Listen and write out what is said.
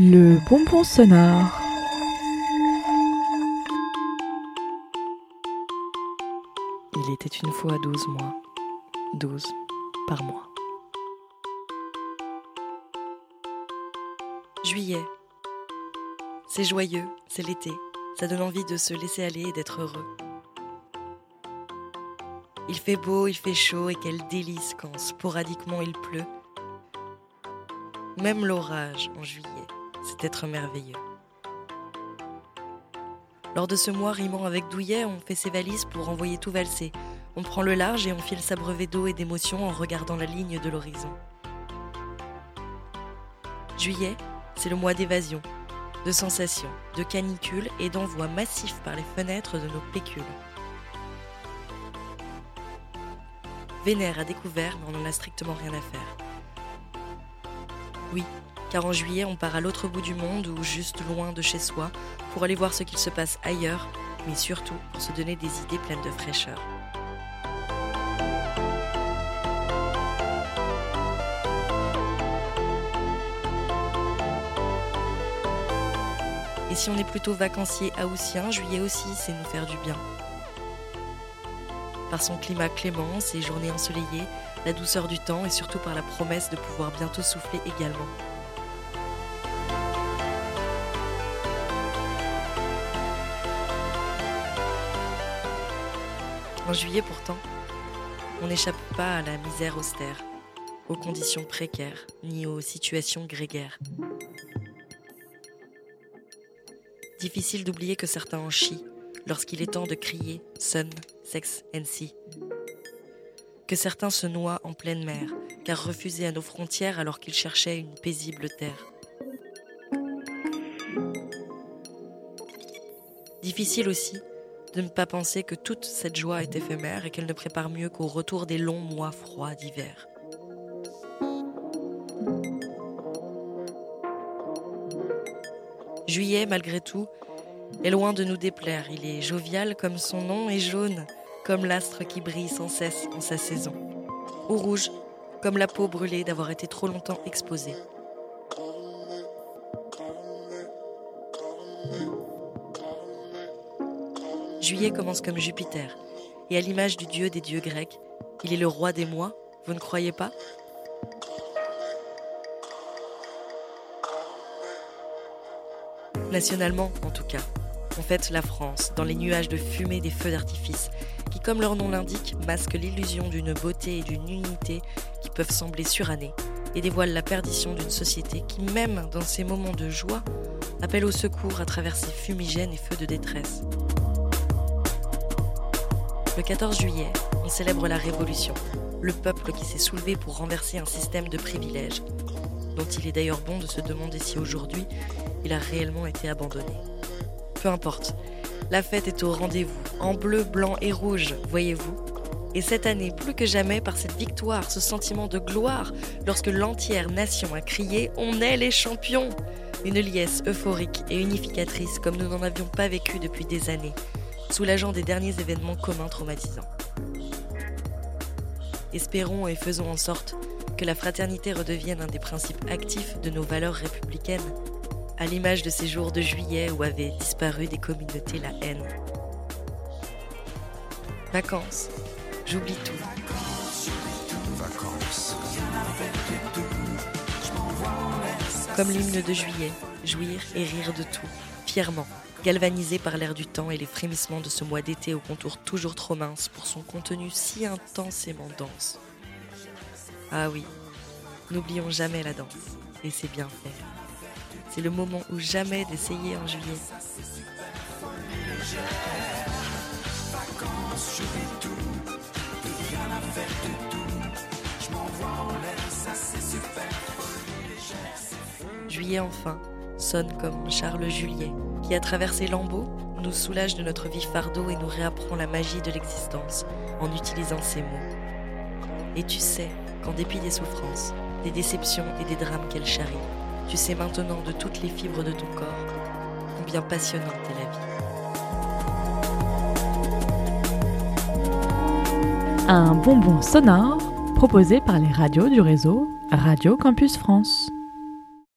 Le bonbon sonore. Il était une fois 12 mois, 12 par mois. Juillet. C'est joyeux, c'est l'été, ça donne envie de se laisser aller et d'être heureux. Il fait beau, il fait chaud et quel délice quand sporadiquement il pleut. Même l'orage en juillet. C'est être merveilleux. Lors de ce mois rimant avec Douillet, on fait ses valises pour envoyer tout valser. On prend le large et on file s'abreuver d'eau et d'émotions en regardant la ligne de l'horizon. Juillet, c'est le mois d'évasion, de sensations, de canicules et d'envois massifs par les fenêtres de nos pécules. Vénère a découvert, mais on n'en a strictement rien à faire. Oui. Car en juillet, on part à l'autre bout du monde ou juste loin de chez soi pour aller voir ce qu'il se passe ailleurs, mais surtout pour se donner des idées pleines de fraîcheur. Et si on est plutôt vacancier haussien, juillet aussi, c'est nous faire du bien. Par son climat clément, ses journées ensoleillées, la douceur du temps et surtout par la promesse de pouvoir bientôt souffler également. En juillet pourtant, on n'échappe pas à la misère austère, aux conditions précaires, ni aux situations grégaires. Difficile d'oublier que certains en chient, lorsqu'il est temps de crier « Sun, sex and sea ». Que certains se noient en pleine mer, car refusés à nos frontières alors qu'ils cherchaient une paisible terre. Difficile aussi, de ne pas penser que toute cette joie est éphémère et qu'elle ne prépare mieux qu'au retour des longs mois froids d'hiver. Juillet, malgré tout, est loin de nous déplaire. Il est jovial comme son nom et jaune, comme l'astre qui brille sans cesse en sa saison. Ou rouge, comme la peau brûlée d'avoir été trop longtemps exposée. Juillet commence comme Jupiter, et à l'image du dieu des dieux grecs, il est le roi des mois, vous ne croyez pas ? Nationalement, en tout cas, on fête la France, dans les nuages de fumée des feux d'artifice, qui, comme leur nom l'indique, masquent l'illusion d'une beauté et d'une unité qui peuvent sembler surannées, et dévoilent la perdition d'une société qui, même dans ses moments de joie, appelle au secours à travers ses fumigènes et feux de détresse. Le 14 juillet, on célèbre la Révolution, le peuple qui s'est soulevé pour renverser un système de privilèges, dont il est d'ailleurs bon de se demander si aujourd'hui, il a réellement été abandonné. Peu importe, la fête est au rendez-vous, en bleu, blanc et rouge, voyez-vous. Et cette année, plus que jamais, par cette victoire, ce sentiment de gloire, lorsque l'entière nation a crié « On est les champions !» Une liesse euphorique et unificatrice comme nous n'en avions pas vécu depuis des années, soulageant des derniers événements communs traumatisants. Espérons et faisons en sorte que la fraternité redevienne un des principes actifs de nos valeurs républicaines, à l'image de ces jours de juillet où avait disparu des communautés la haine. Vacances, j'oublie tout. Vacances. Comme l'hymne de juillet, jouir et rire de tout, fièrement. Galvanisé par l'air du temps et les frémissements de ce mois d'été au contour toujours trop mince pour son contenu si intensément dense. Ah oui, n'oublions jamais la danse, et c'est bien fait. C'est le moment ou jamais d'essayer en juillet. Juillet enfin sonne comme Charles Juliet, qui à travers ses lambeaux nous soulage de notre vie fardeau et nous réapprend la magie de l'existence en utilisant ces mots. Et tu sais qu'en dépit des souffrances, des déceptions et des drames qu'elle charrie, tu sais maintenant de toutes les fibres de ton corps combien passionnante est la vie. Un bonbon sonore proposé par les radios du réseau Radio Campus France.